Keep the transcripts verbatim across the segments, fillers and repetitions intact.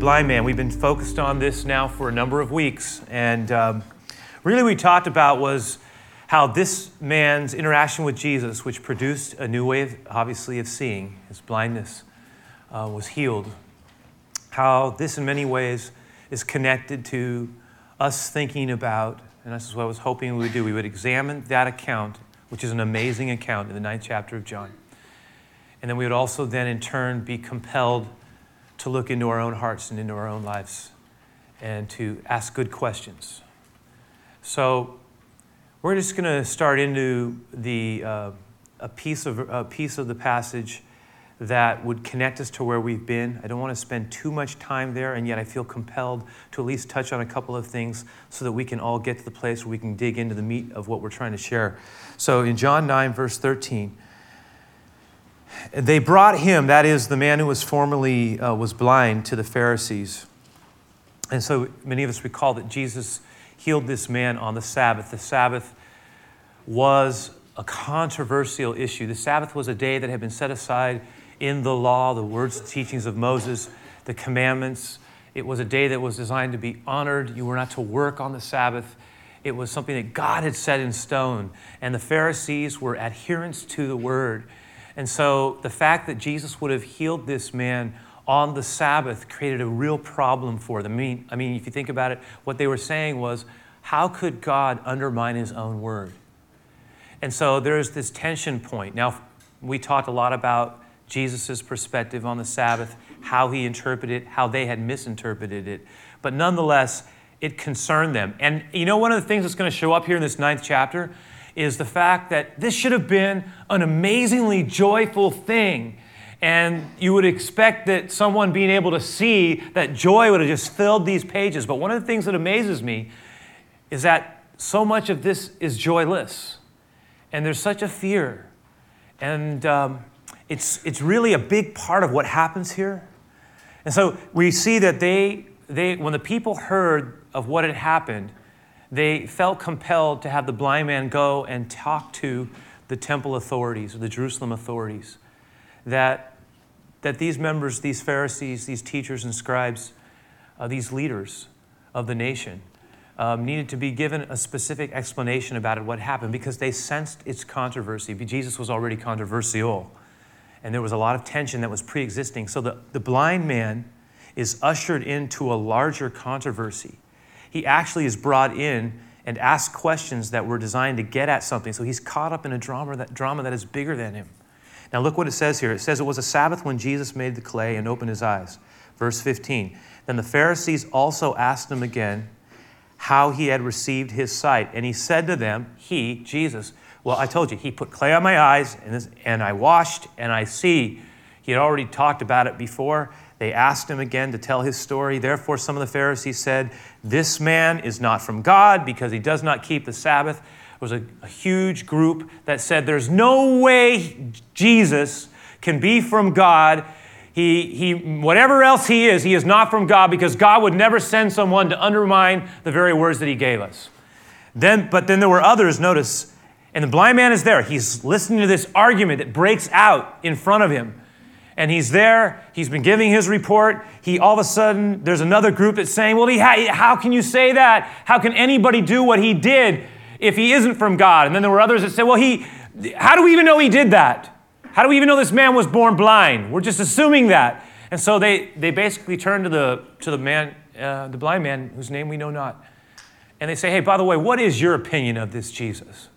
blind man. We've been focused on this now for a number of weeks. And um, really we talked about was how this man's interaction with Jesus, which produced a new way, of, obviously, of seeing, his blindness uh, was healed. How this in many ways is connected to us thinking about, and this is what I was hoping we would do, we would examine that account, which is an amazing account in the ninth chapter of John. And then we would also then in turn be compelled to look into our own hearts and into our own lives and to ask good questions. So we're just going to start into the uh, a piece of a piece of the passage that would connect us to where we've been. I don't want to spend too much time there, and yet I feel compelled to at least touch on a couple of things so that we can all get to the place where we can dig into the meat of what we're trying to share. So in John nine, verse thirteen, they brought him, that is the man who was formerly uh, was blind, to the Pharisees. And so many of us recall that Jesus healed this man on the Sabbath. The Sabbath was a controversial issue. The Sabbath was a day that had been set aside in the law, the words and teachings of Moses, the commandments. It was a day that was designed to be honored. You were not to work on the Sabbath. It was something that God had set in stone. And the Pharisees were adherents to the word. And so the fact that Jesus would have healed this man on the Sabbath created a real problem for them. I mean, I mean, if you think about it, what they were saying was, how could God undermine his own word? And so there's this tension point. Now, we talked a lot about Jesus' perspective on the Sabbath, how he interpreted it, how they had misinterpreted it. But nonetheless, it concerned them. And you know, one of the things that's going to show up here in this ninth chapter is the fact that this should have been an amazingly joyful thing. And you would expect that someone being able to see, that joy would have just filled these pages. But one of the things that amazes me is that so much of this is joyless. And there's such a fear. And um, it's it's really a big part of what happens here. And so we see that they they when the people heard of what had happened, they felt compelled to have the blind man go and talk to the temple authorities, or the Jerusalem authorities, that, that these members, these Pharisees, these teachers and scribes, uh, these leaders of the nation, Um, needed to be given a specific explanation about it, what happened, because they sensed its controversy. Jesus was already controversial, and there was a lot of tension that was pre-existing. So the, the blind man is ushered into a larger controversy. He actually is brought in and asked questions that were designed to get at something. So he's caught up in a drama that, drama that is bigger than him. Now look what it says here. It says it was a Sabbath when Jesus made the clay and opened his eyes. Verse fifteen, then the Pharisees also asked him again, how he had received his sight. And he said to them, he, Jesus, well, I told you, he put clay on my eyes, and, this, and I washed, and I see. He had already talked about it before. They asked him again to tell his story. Therefore, some of the Pharisees said, this man is not from God because he does not keep the Sabbath. It was a, a huge group that said, there's no way Jesus can be from God. He, he, whatever else he is, he is not from God because God would never send someone to undermine the very words that he gave us. Then, but then there were others, notice, and the blind man is there. He's listening to this argument that breaks out in front of him. And he's there, he's been giving his report. He, all of a sudden, there's another group that's saying, well, he ha- how can you say that? How can anybody do what he did if he isn't from God? And then there were others that said, well, he, how do we even know he did that? How do we even know this man was born blind? We're just assuming that. And so they, they basically turn to the to the man, uh, the blind man, whose name we know not. And they say, hey, by the way, what is your opinion of this Jesus?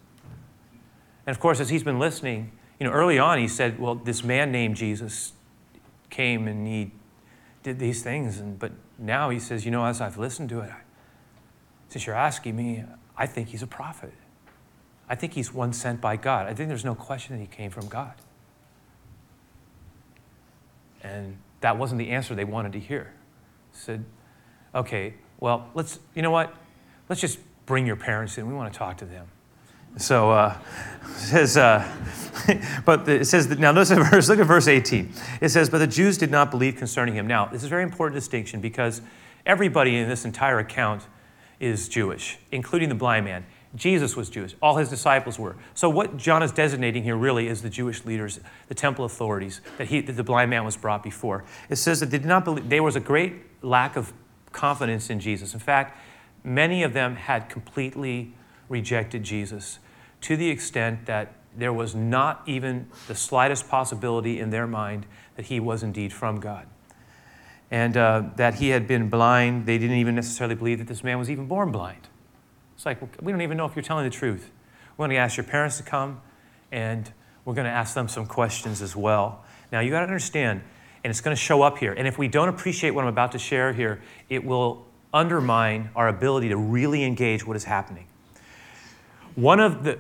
And of course, as he's been listening, you know, early on he said, well, this man named Jesus came and he did these things. And but now he says, you know, as I've listened to it, I, since you're asking me, I think he's a prophet. I think he's one sent by God. I think there's no question that he came from God. And that wasn't the answer they wanted to hear. Said, okay, well, let's, you know what? Let's just bring your parents in. We want to talk to them. So uh, it says, uh, but the, it says, that, now notice the verse, look at verse eighteen. It says, but the Jews did not believe concerning him. Now, this is a very important distinction because everybody in this entire account is Jewish, including the blind man. Jesus was Jewish. All his disciples were. So what John is designating here really is the Jewish leaders, the temple authorities, that he, that the blind man was brought before. It says that they did not believe. There was a great lack of confidence in Jesus. In fact, many of them had completely rejected Jesus to the extent that there was not even the slightest possibility in their mind that he was indeed from God. And uh, that he had been blind. They didn't even necessarily believe that this man was even born blind. It's like, we don't even know if you're telling the truth. We're going to ask your parents to come, and we're going to ask them some questions as well. Now, you got to understand, and it's going to show up here. And if we don't appreciate what I'm about to share here, it will undermine our ability to really engage what is happening. One of the,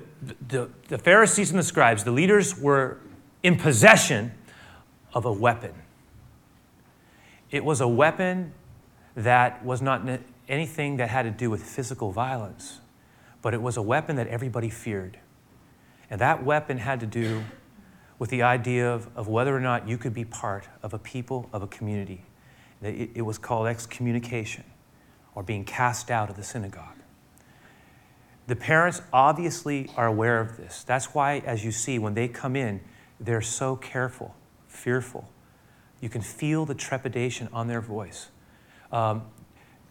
the, the Pharisees and the scribes, the leaders, were in possession of a weapon. It was a weapon that was not anything that had to do with physical violence, but it was a weapon that everybody feared. And that weapon had to do with the idea of, of whether or not you could be part of a people, of a community. It, it was called excommunication, or being cast out of the synagogue. The parents obviously are aware of this. That's why, as you see, when they come in, they're so careful, fearful. You can feel the trepidation on their voice. Um,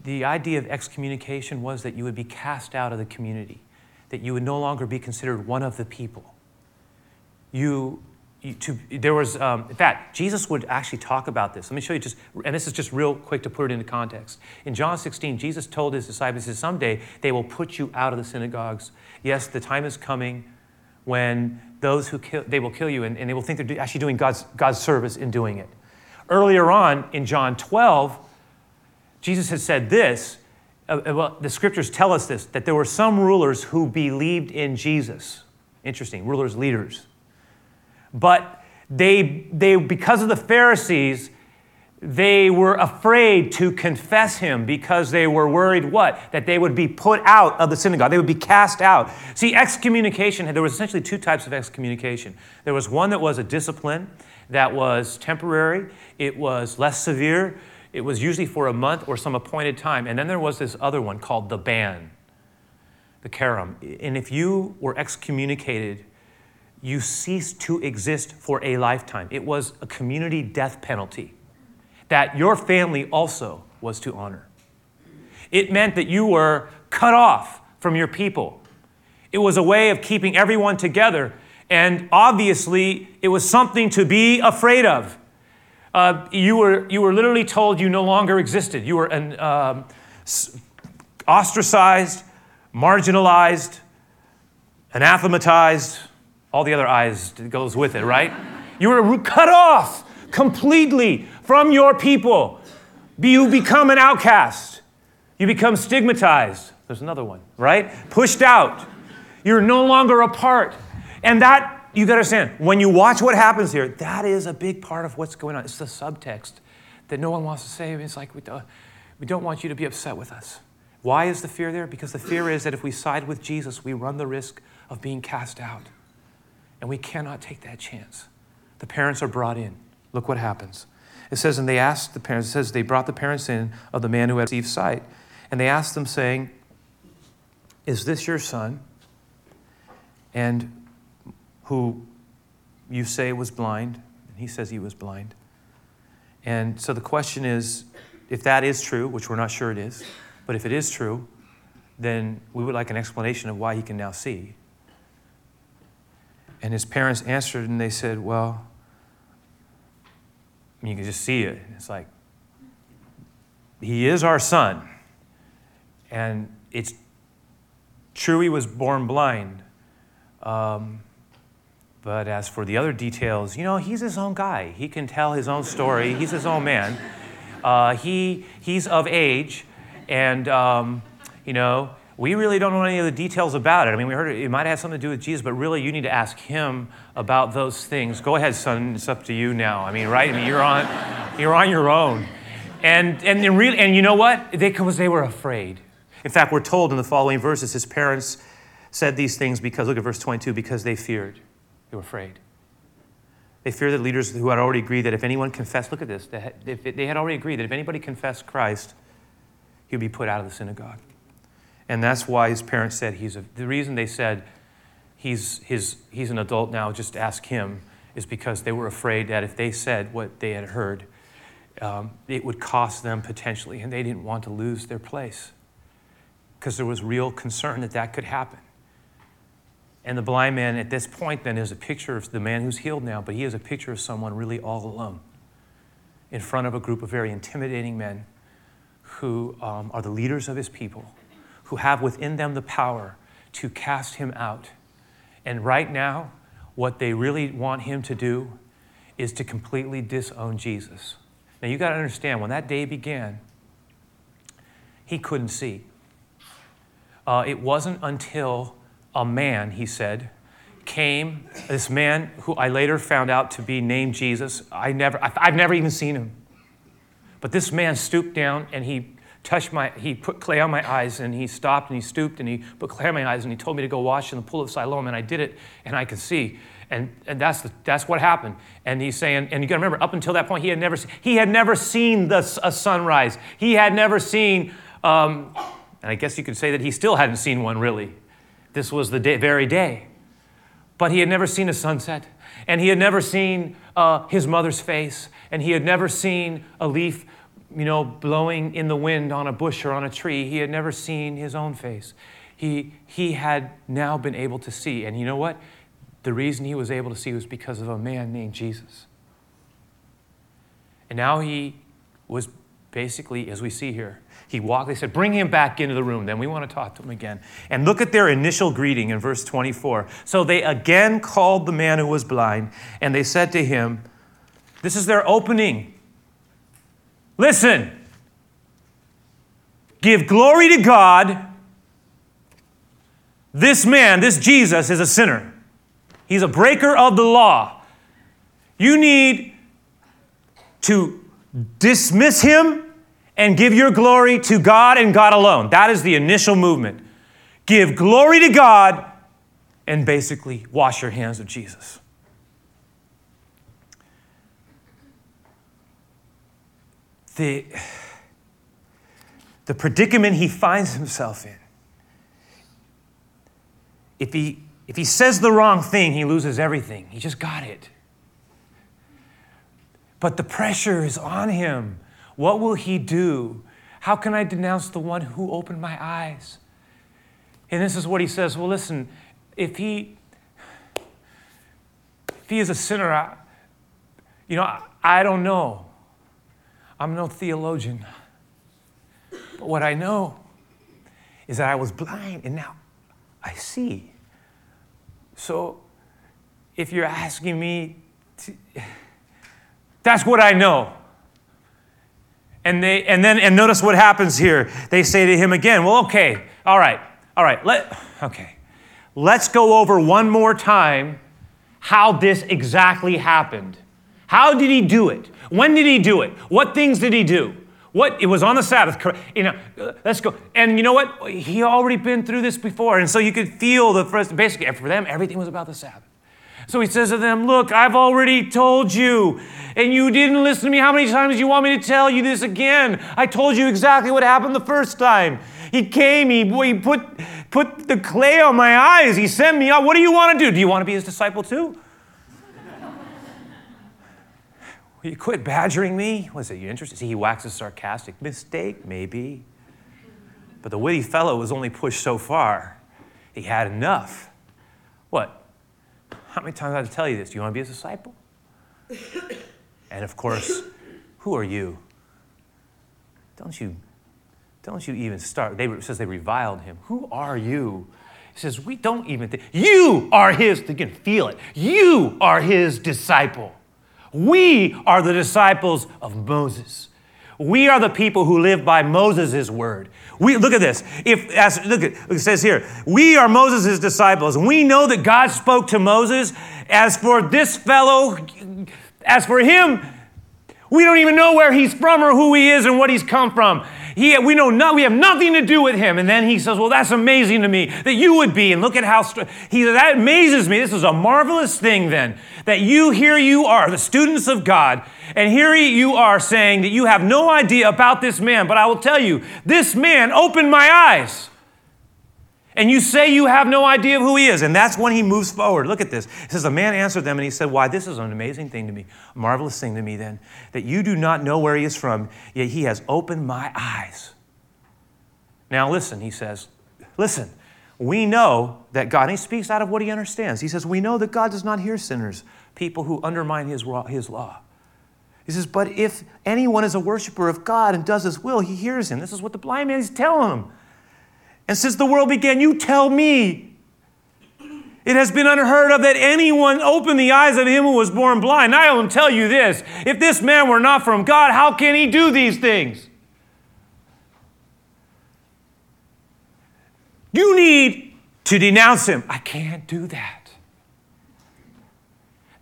the idea of excommunication was that you would be cast out of the community, that you would no longer be considered one of the people. You, you to, there was, um, in fact, Jesus would actually talk about this. Let me show you just, and this is just real quick to put it into context. In John sixteen, Jesus told his disciples that someday they will put you out of the synagogues. Yes, the time is coming when those who kill, they will kill you, and, and they will think they're do, actually doing God's, God's service in doing it. Earlier on in John twelve, Jesus had said this, uh, well, the scriptures tell us this, that there were some rulers who believed in Jesus. Interesting, rulers, leaders. But they, they, because of the Pharisees, they were afraid to confess him because they were worried what? That they would be put out of the synagogue. They would be cast out. See, excommunication, there was essentially two types of excommunication. There was one that was a discipline that was temporary. It was less severe. It was usually for a month or some appointed time. And then there was this other one called the ban, the karam. And if you were excommunicated, you ceased to exist for a lifetime. It was a community death penalty that your family also was to honor. It meant that you were cut off from your people. It was a way of keeping everyone together, and obviously it was something to be afraid of. Uh, you were you were literally told you no longer existed. You were an, um, ostracized, marginalized, anathematized, all the other I's goes with it, right? You were cut off completely from your people. You become an outcast. You become stigmatized. There's another one, right? Pushed out. You're no longer a part. And that, you gotta understand, when you watch what happens here, that is a big part of what's going on. It's the subtext that no one wants to say. It's like, we don't, we don't want you to be upset with us. Why is the fear there? Because the fear is that if we side with Jesus, we run the risk of being cast out. And we cannot take that chance. The parents are brought in. Look what happens. It says, and they asked the parents, it says they brought the parents in of the man who had received sight. And they asked them, saying, is this your son? And who you say was blind? And he says he was blind. And so the question is, if that is true, which we're not sure it is, but if it is true, then we would like an explanation of why he can now see. And his parents answered, and they said, well, I mean, you can just see it. It's like, he is our son. And it's true he was born blind. Um, but as for the other details, you know, he's his own guy. He can tell his own story. He's his own man. Uh, he he's of age. And, um, you know, we really don't know any of the details about it. I mean, we heard it, it might have something to do with Jesus, but really you need to ask him about those things. Go ahead, son, it's up to you now. I mean, right? I mean, you're on you're on your own. And and and, really, and you know what? They, because they were afraid. In fact, we're told in the following verses, his parents said these things because, look at verse twenty-two, because they feared. They were afraid. They feared that leaders who had already agreed that if anyone confessed, look at this, they had, they had already agreed that if anybody confessed Christ, he would be put out of the synagogue. And that's why his parents said he's a, the reason they said he's his he's an adult now, just ask him, is because they were afraid that if they said what they had heard, um, it would cost them potentially, and they didn't want to lose their place because there was real concern that that could happen. And the blind man at this point then is a picture of the man who's healed now, but he is a picture of someone really all alone in front of a group of very intimidating men who um, are the leaders of his people, who have within them the power to cast him out. And right now, what they really want him to do is to completely disown Jesus. Now, you got to understand, when that day began, he couldn't see. Uh, it wasn't until a man, he said, came, this man who I later found out to be named Jesus. I never, I've never even seen him. But this man stooped down and he touched my, he put clay on my eyes, and he stopped and he stooped and he put clay on my eyes, and he told me to go wash in the pool of Siloam, and I did it, and I could see. And and that's the, that's what happened. And he's saying, and you got to remember, up until that point, he had never he had never seen the, a sunrise. He had never seen, um, and I guess you could say that he still hadn't seen one really. This was the day, very day. But he had never seen a sunset, and he had never seen uh, his mother's face, and he had never seen a leaf, you know, blowing in the wind on a bush or on a tree. He had never seen his own face. He he had now been able to see. And you know what? The reason he was able to see was because of a man named Jesus. And now he was basically, as we see here, he walked, they said, bring him back into the room. Then we want to talk to him again. And look at their initial greeting in verse twenty-four. So they again called the man who was blind, and they said to him, this is their opening. Listen, give glory to God. This man, this Jesus, is a sinner. He's a breaker of the law. You need to dismiss him and give your glory to God and God alone. That is the initial movement. Give glory to God and basically wash your hands of Jesus. The, the predicament he finds himself in. If he, if he says the wrong thing, he loses everything. He just got it. But the pressure is on him. What will he do? How can I denounce the one who opened my eyes? And this is what he says. Well, listen, if he, if he is a sinner, I, you know, I, I don't know. I'm no theologian, but what I know is that I was blind and now I see. So if you're asking me, to, that's what I know. And they, and then, and notice what happens here. They say to him again, well, okay, all right, all right, let, okay. Let's go over one more time how this exactly happened. How did he do it? When did he do it? What things did he do? What, it was on the Sabbath. You know, let's go. And you know what? He already been through this before. And so you could feel the first, basically for them, everything was about the Sabbath. So he says to them, look, I've already told you, and you didn't listen to me. How many times do you want me to tell you this again? I told you exactly what happened the first time. He came, he, he put, put the clay on my eyes. He sent me out. What do you want to do? Do you want to be his disciple too? Will you quit badgering me? Was it you interested? See, he waxes sarcastic. Mistake, maybe. But the witty fellow was only pushed so far. He had enough. What? How many times do I have to tell you this? Do you want to be his disciple? And of course, who are you? Don't you, don't you even start? They, it says they reviled him. Who are you? He says, we don't even think. You are his, they can feel it. You are his disciple. We are the disciples of Moses. We are the people who live by Moses' word. We look at this. If as look at it says here, we are Moses' disciples. We know that God spoke to Moses. As for this fellow, as for him, we don't even know where he's from or who he is and what he's come from. He, we know not, we have nothing to do with him. And then he says, well, that's amazing to me that you would be. And look at how, str- he said, that amazes me. This is a marvelous thing then, that you, here you are, the students of God. And here you are saying that you have no idea about this man. But I will tell you, this man opened my eyes. And you say you have no idea of who he is. And that's when he moves forward. Look at this. It says, the man answered them and he said, why, this is an amazing thing to me, a marvelous thing to me then, that you do not know where he is from, yet he has opened my eyes. Now listen, he says, listen, we know that God, and he speaks out of what he understands. He says, we know that God does not hear sinners, people who undermine his his law. He says, but if anyone is a worshiper of God and does his will, he hears him. This is what the blind man is telling him. And since the world began, you tell me, it has been unheard of that anyone opened the eyes of him who was born blind. I will tell you this, if this man were not from God, how can he do these things? You need to denounce him. I can't do that.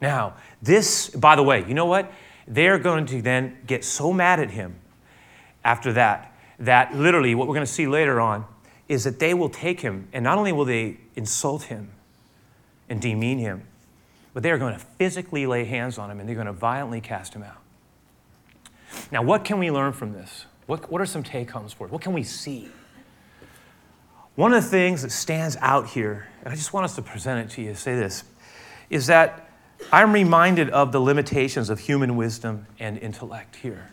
Now, this, by the way, you know what? They're going to then get so mad at him after that, that literally what we're going to see later on is that they will take him, and not only will they insult him and demean him, but they're going to physically lay hands on him and they're going to violently cast him out. Now, what can we learn from this? What, what are some take-homes for it? What can we see? One of the things that stands out here, and I just want us to present it to you, say this, is that I'm reminded of the limitations of human wisdom and intellect here.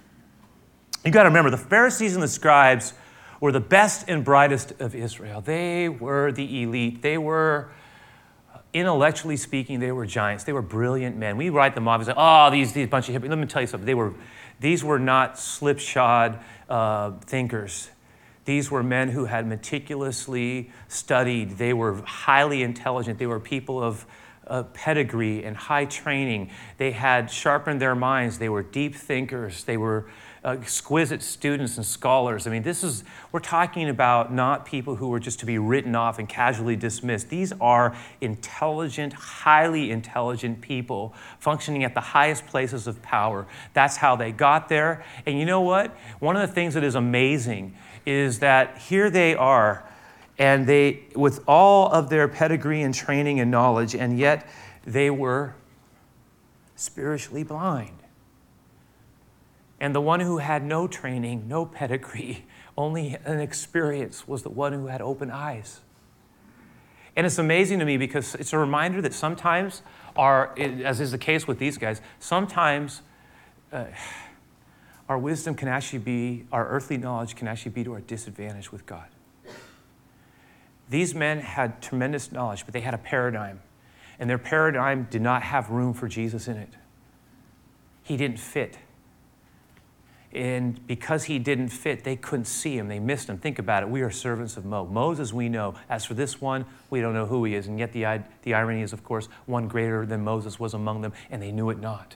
You got to remember, the Pharisees and the scribes were the best and brightest of Israel. They were the elite. They were, intellectually speaking, they were giants. They were brilliant men. We write them off as, oh, these, these bunch of hippies. Let me tell you something. They were, these were not slipshod uh, thinkers. These were men who had meticulously studied. They were highly intelligent. They were people of Uh, pedigree and high training. They had sharpened their minds. They were deep thinkers. They were uh, exquisite students and scholars. I mean, this is, we're talking about not people who were just to be written off and casually dismissed. These are intelligent, highly intelligent people functioning at the highest places of power. That's how they got there. And you know what? One of the things that is amazing is that here they are, and they, with all of their pedigree and training and knowledge, and yet they were spiritually blind. And the one who had no training, no pedigree, only an experience was the one who had open eyes. And it's amazing to me because it's a reminder that sometimes, our, as is the case with these guys, sometimes uh, our wisdom can actually be, our earthly knowledge can actually be to our disadvantage with God. These men had tremendous knowledge, but they had a paradigm. And their paradigm did not have room for Jesus in it. He didn't fit. And because he didn't fit, they couldn't see him. They missed him. Think about it. We are servants of Mo. Moses we know. As for this one, we don't know who he is. And yet the, the irony is, of course, one greater than Moses was among them, and they knew it not.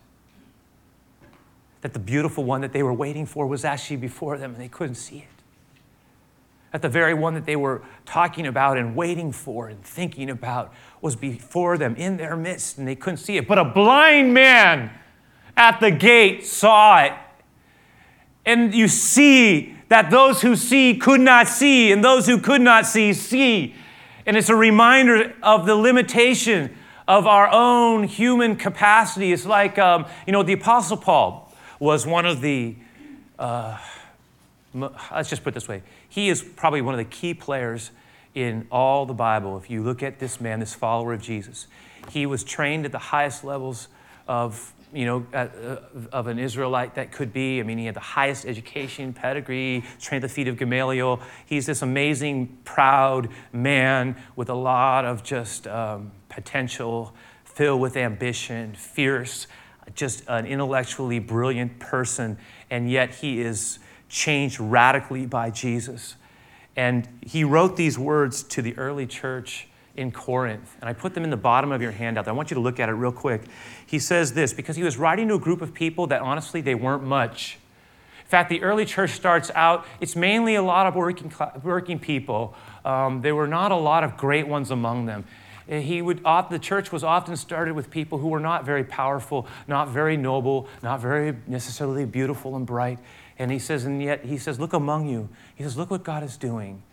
That the beautiful one that they were waiting for was actually before them, and they couldn't see it. That the very one that they were talking about and waiting for and thinking about was before them in their midst, and they couldn't see it. But a blind man at the gate saw it. And you see that those who see could not see, and those who could not see, see. And it's a reminder of the limitation of our own human capacity. It's like, um, you know, the Apostle Paul was one of the... Uh, Let's just put it this way. He is probably one of the key players in all the Bible. If you look at this man, this follower of Jesus, he was trained at the highest levels of, you know, of an Israelite that could be. I mean, he had the highest education, pedigree, trained at the feet of Gamaliel. He's this amazing, proud man with a lot of just um, potential, filled with ambition, fierce, just an intellectually brilliant person. And yet he is changed radically by Jesus. And he wrote these words to the early church in Corinth. And I put them in the bottom of your handout. I want you to look at it real quick. He says this, because he was writing to a group of people that honestly, they weren't much. In fact, the early church starts out, it's mainly a lot of working, working people. Um, there were not a lot of great ones among them. He would, the church was often started with people who were not very powerful, not very noble, not very necessarily beautiful and bright. And he says, and yet he says, look among you. He says, look what God is doing.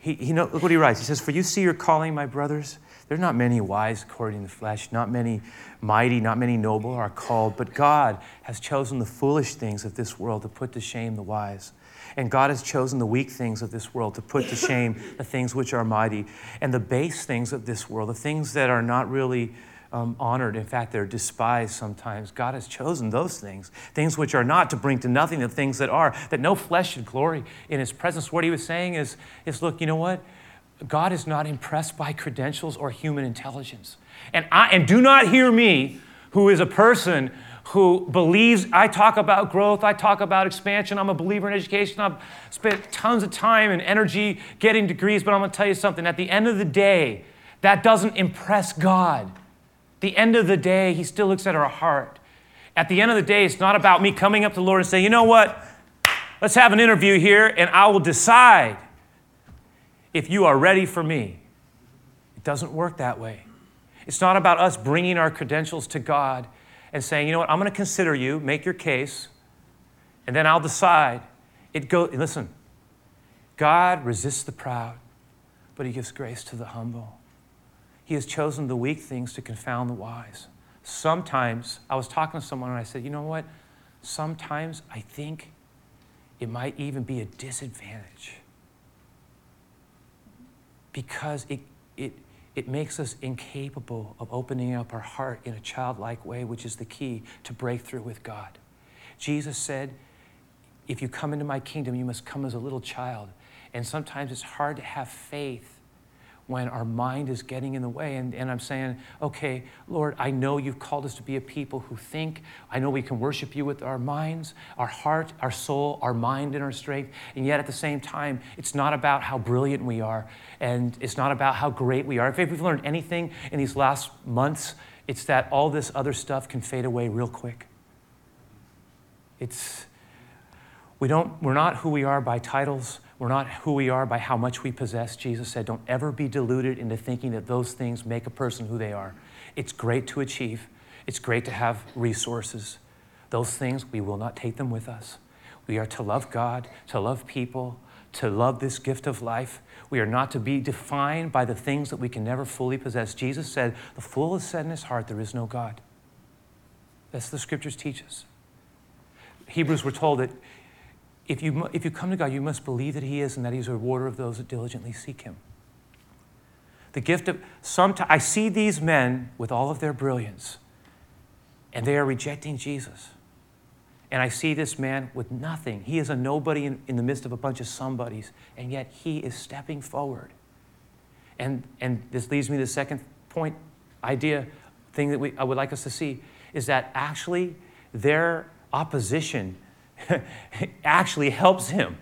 He, he know, look what he writes. He says, for you see your calling, my brothers. There are not many wise according to the flesh, not many mighty, not many noble are called, but God has chosen the foolish things of this world to put to shame the wise. And God has chosen the weak things of this world to put to shame the things which are mighty, and the base things of this world, the things that are not really um, honored. In fact, they're despised sometimes. God has chosen those things, things which are not, to bring to nothing the things that are, that no flesh should glory in his presence. What he was saying is, is look, you know what? God is not impressed by credentials or human intelligence. And I, and do not hear me, who is a person who believes, I talk about growth, I talk about expansion, I'm a believer in education, I've spent tons of time and energy getting degrees, but I'm gonna tell you something, at the end of the day, that doesn't impress God. At the end of the day, he still looks at our heart. At the end of the day, it's not about me coming up to the Lord and saying, you know what, let's have an interview here and I will decide if you are ready for me. It doesn't work that way. It's not about us bringing our credentials to God and saying, you know what, I'm going to consider you, make your case, and then I'll decide. It go. Listen, God resists the proud, but he gives grace to the humble. He has chosen the weak things to confound the wise. Sometimes, I was talking to someone and I said, you know what, sometimes I think it might even be a disadvantage because it it. It makes us incapable of opening up our heart in a childlike way, which is the key to breakthrough with God. Jesus said, if you come into my kingdom, you must come as a little child. And sometimes it's hard to have faith when our mind is getting in the way. And, and I'm saying, okay, Lord, I know you've called us to be a people who think. I know we can worship you with our minds, our heart, our soul, our mind, and our strength. And yet at the same time, it's not about how brilliant we are. And it's not about how great we are. If we've learned anything in these last months, it's that all this other stuff can fade away real quick. It's, we don't, we're not who we are by titles. We're not who we are by how much we possess. Jesus said, don't ever be deluded into thinking that those things make a person who they are. It's great to achieve. It's great to have resources. Those things, we will not take them with us. We are to love God, to love people, to love this gift of life. We are not to be defined by the things that we can never fully possess. Jesus said, the fool has said in his heart, there is no God. That's what the scriptures teach us. Hebrews, we're told that If you, if you come to God, you must believe that he is and that he's a rewarder of those that diligently seek him. The gift of, sometimes I see these men with all of their brilliance and they are rejecting Jesus. And I see this man with nothing. He is a nobody in, in the midst of a bunch of somebodies, and yet he is stepping forward. And, and this leads me to the second point, idea, thing that we, I would like us to see, is that actually their opposition actually helps him.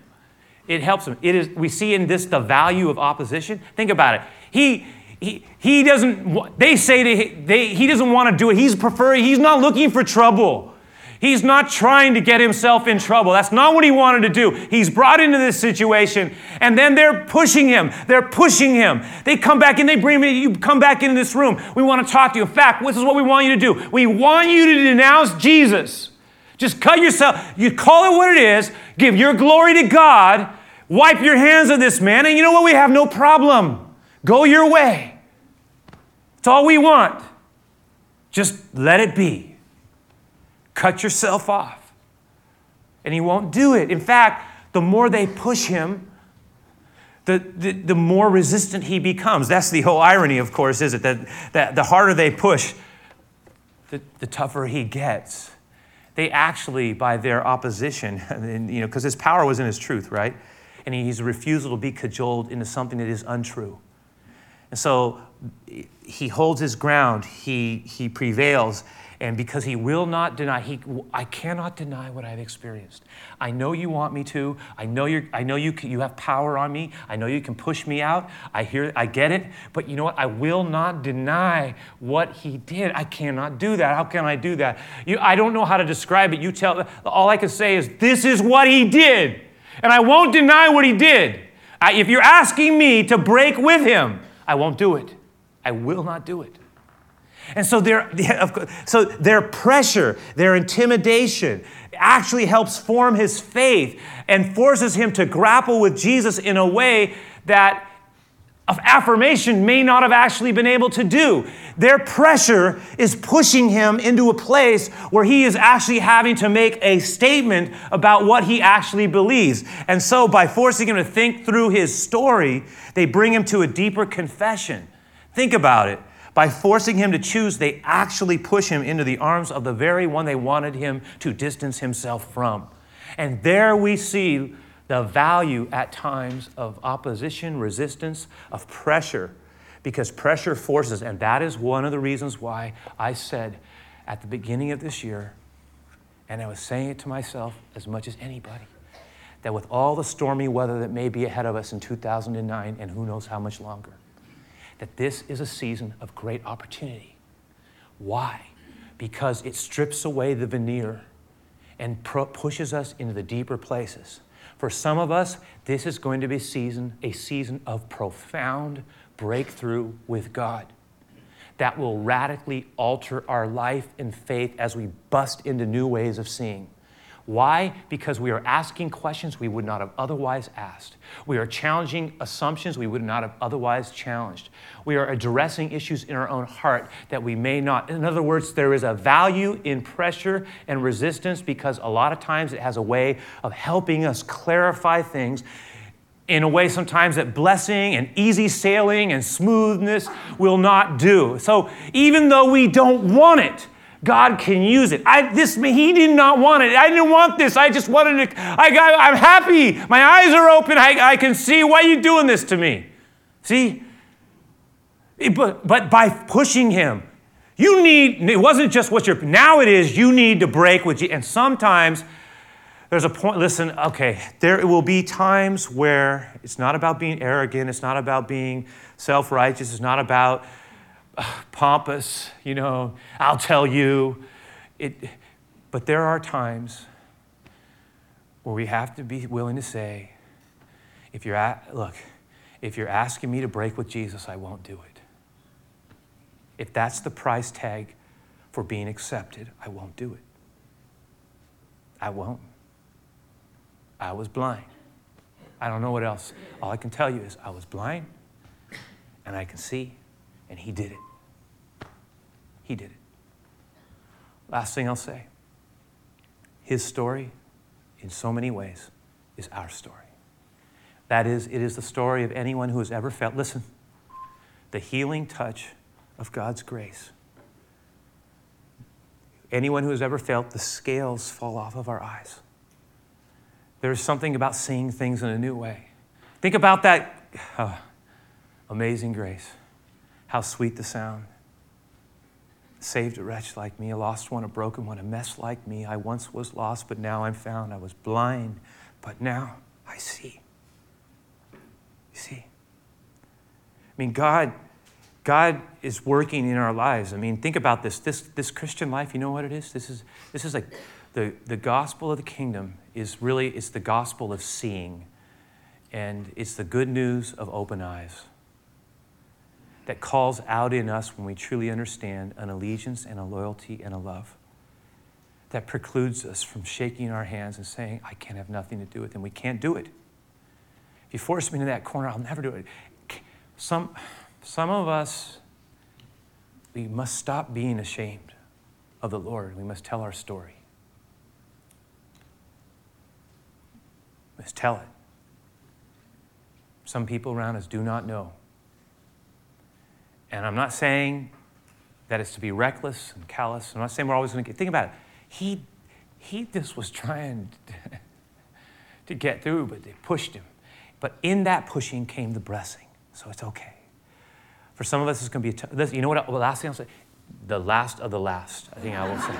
It helps him. It is. We see in this the value of opposition. Think about it. He he he doesn't. They say to they he doesn't want to do it. He's preferring. He's not looking for trouble. He's not trying to get himself in trouble. That's not what he wanted to do. He's brought into this situation, and then they're pushing him. They're pushing him. They come back and they bring him in. You come back into this room. We want to talk to you. In fact, this is what we want you to do. We want you to denounce Jesus. Just cut yourself, you call it what it is, give your glory to God, wipe your hands of this man, and you know what? We have no problem. Go your way. It's all we want. Just let it be. Cut yourself off. And he won't do it. In fact, the more they push him, the, the, the more resistant he becomes. That's the whole irony, of course, is it? That, that the harder they push, the, the tougher he gets. They actually, by their opposition, and, you know, because his power was in his truth, right? And he's a refusal to be cajoled into something that is untrue. And so he holds his ground. He he prevails. And because he will not deny, he I cannot deny what I've experienced. I know you want me to. I know you I know you can, you have power on me. I know you can push me out. I hear I get it. But you know what? I will not deny what he did. I cannot do that. How can I do that? You I don't know how to describe it. You tell all I can say is this is what he did. And I won't deny what he did. I, if you're asking me to break with him, I won't do it. I will not do it. And so their, so their pressure, their intimidation actually helps form his faith and forces him to grapple with Jesus in a way that affirmation may not have actually been able to do. Their pressure is pushing him into a place where he is actually having to make a statement about what he actually believes. And so by forcing him to think through his story, they bring him to a deeper confession. Think about it. By forcing him to choose, they actually push him into the arms of the very one they wanted him to distance himself from. And there we see the value at times of opposition, resistance, of pressure. Because pressure forces, and that is one of the reasons why I said at the beginning of this year, and I was saying it to myself as much as anybody, that with all the stormy weather that may be ahead of us in two thousand nine, and who knows how much longer, that this is a season of great opportunity. Why? Because it strips away the veneer and pro- pushes us into the deeper places. For some of us, this is going to be season, a season of profound breakthrough with God that will radically alter our life and faith as we bust into new ways of seeing. Why? Because we are asking questions we would not have otherwise asked. We are challenging assumptions we would not have otherwise challenged. We are addressing issues in our own heart that we may not. In other words, there is a value in pressure and resistance because a lot of times it has a way of helping us clarify things in a way sometimes that blessing and easy sailing and smoothness will not do. So even though we don't want it, God can use it. I, this, he did not want it. I didn't want this. I just wanted to, I got, I'm happy. My eyes are open. I, I can see. Why are you doing this to me? See? It, but, but by pushing him, you need, it wasn't just what you're, now it is, you need to break with you. And sometimes there's a point, listen, okay, there will be times where it's not about being arrogant. It's not about being self-righteous. It's not about pompous, you know, I'll tell you. It, but there are times where we have to be willing to say, if you're at, look, if you're asking me to break with Jesus, I won't do it. If that's the price tag for being accepted, I won't do it. I won't. I was blind. I don't know what else. All I can tell you is I was blind and I can see. And he did it. He did it. Last thing I'll say. His story, in so many ways, is our story. That is, it is the story of anyone who has ever felt, listen, the healing touch of God's grace. Anyone who has ever felt the scales fall off of our eyes. There's something about seeing things in a new way. Think about that oh, amazing grace. How sweet the sound. Saved a wretch like me, a lost one, a broken one, a mess like me. I once was lost, but now I'm found. I was blind, but now I see. You see? I mean, God, God is working in our lives. I mean, think about this. This, this Christian life, you know what it is? This is this is like the, the gospel of the kingdom is really, it's the gospel of seeing. And it's the good news of open eyes. That calls out in us when we truly understand an allegiance and a loyalty and a love that precludes us from shaking our hands and saying, I can't have nothing to do with it, and we can't do it. If you force me into that corner, I'll never do it. Some, some of us, we must stop being ashamed of the Lord. We must tell our story. We must tell it. Some people around us do not know. And I'm not saying that it's to be reckless and callous. I'm not saying we're always going to get... Think about it. He, he just was trying to, to get through, but they pushed him. But in that pushing came the blessing. So it's okay. For some of us, it's going to be... A t- Listen, you know what? The last thing I'll say? The last of the last, I think I will say.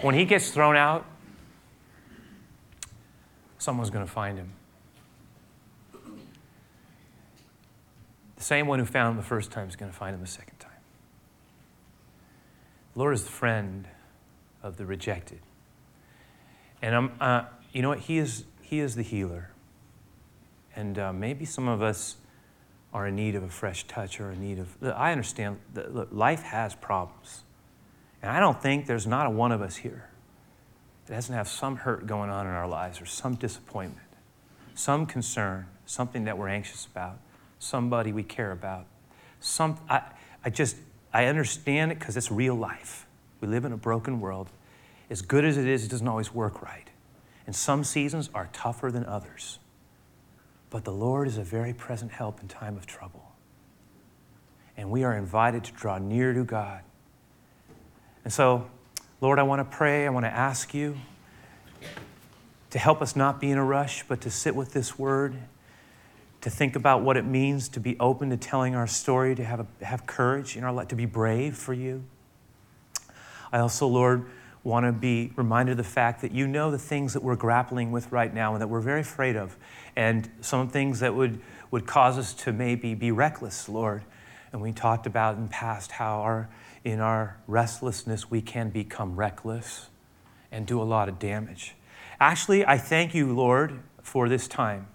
When he gets thrown out, someone's going to find him. The same one who found him the first time is going to find him the second time. The Lord is the friend of the rejected. And I'm, uh, you know what? He is, he is the healer. And uh, maybe some of us are in need of a fresh touch or in need of... Look, I understand that look, life has problems. And I don't think there's not a one of us here that doesn't have some hurt going on in our lives or some disappointment, some concern, something that we're anxious about. Somebody we care about, some, I, I just, I understand it because it's real life. We live in a broken world. As good as it is, it doesn't always work right. And some seasons are tougher than others. But the Lord is a very present help in time of trouble. And we are invited to draw near to God. And so, Lord, I want to pray. I want to ask you to help us not be in a rush, but to sit with this word, to think about what it means to be open to telling our story, to have a, have courage in our life, to be brave for you. I also, Lord, want to be reminded of the fact that you know the things that we're grappling with right now and that we're very afraid of, and some things that would, would cause us to maybe be reckless, Lord. And we talked about in the past how our, in our restlessness we can become reckless and do a lot of damage. Actually, I thank you, Lord, for this time,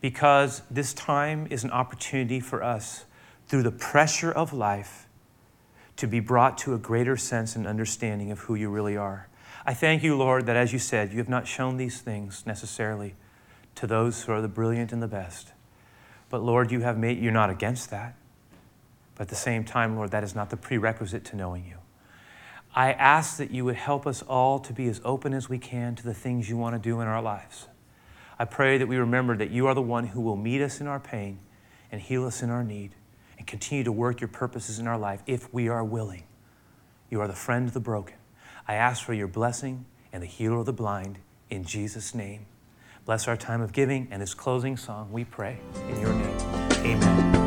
because this time is an opportunity for us, through the pressure of life, to be brought to a greater sense and understanding of who you really are. I thank you, Lord, that as you said, you have not shown these things necessarily to those who are the brilliant and the best. But Lord, you have made, you're not against that. But at the same time, Lord, that is not the prerequisite to knowing you. I ask that you would help us all to be as open as we can to the things you want to do in our lives. I pray that we remember that you are the one who will meet us in our pain and heal us in our need, and continue to work your purposes in our life if we are willing. You are the friend of the broken. I ask for your blessing and the healer of the blind in Jesus' name. Bless our time of giving and this closing song, we pray in your name. Amen.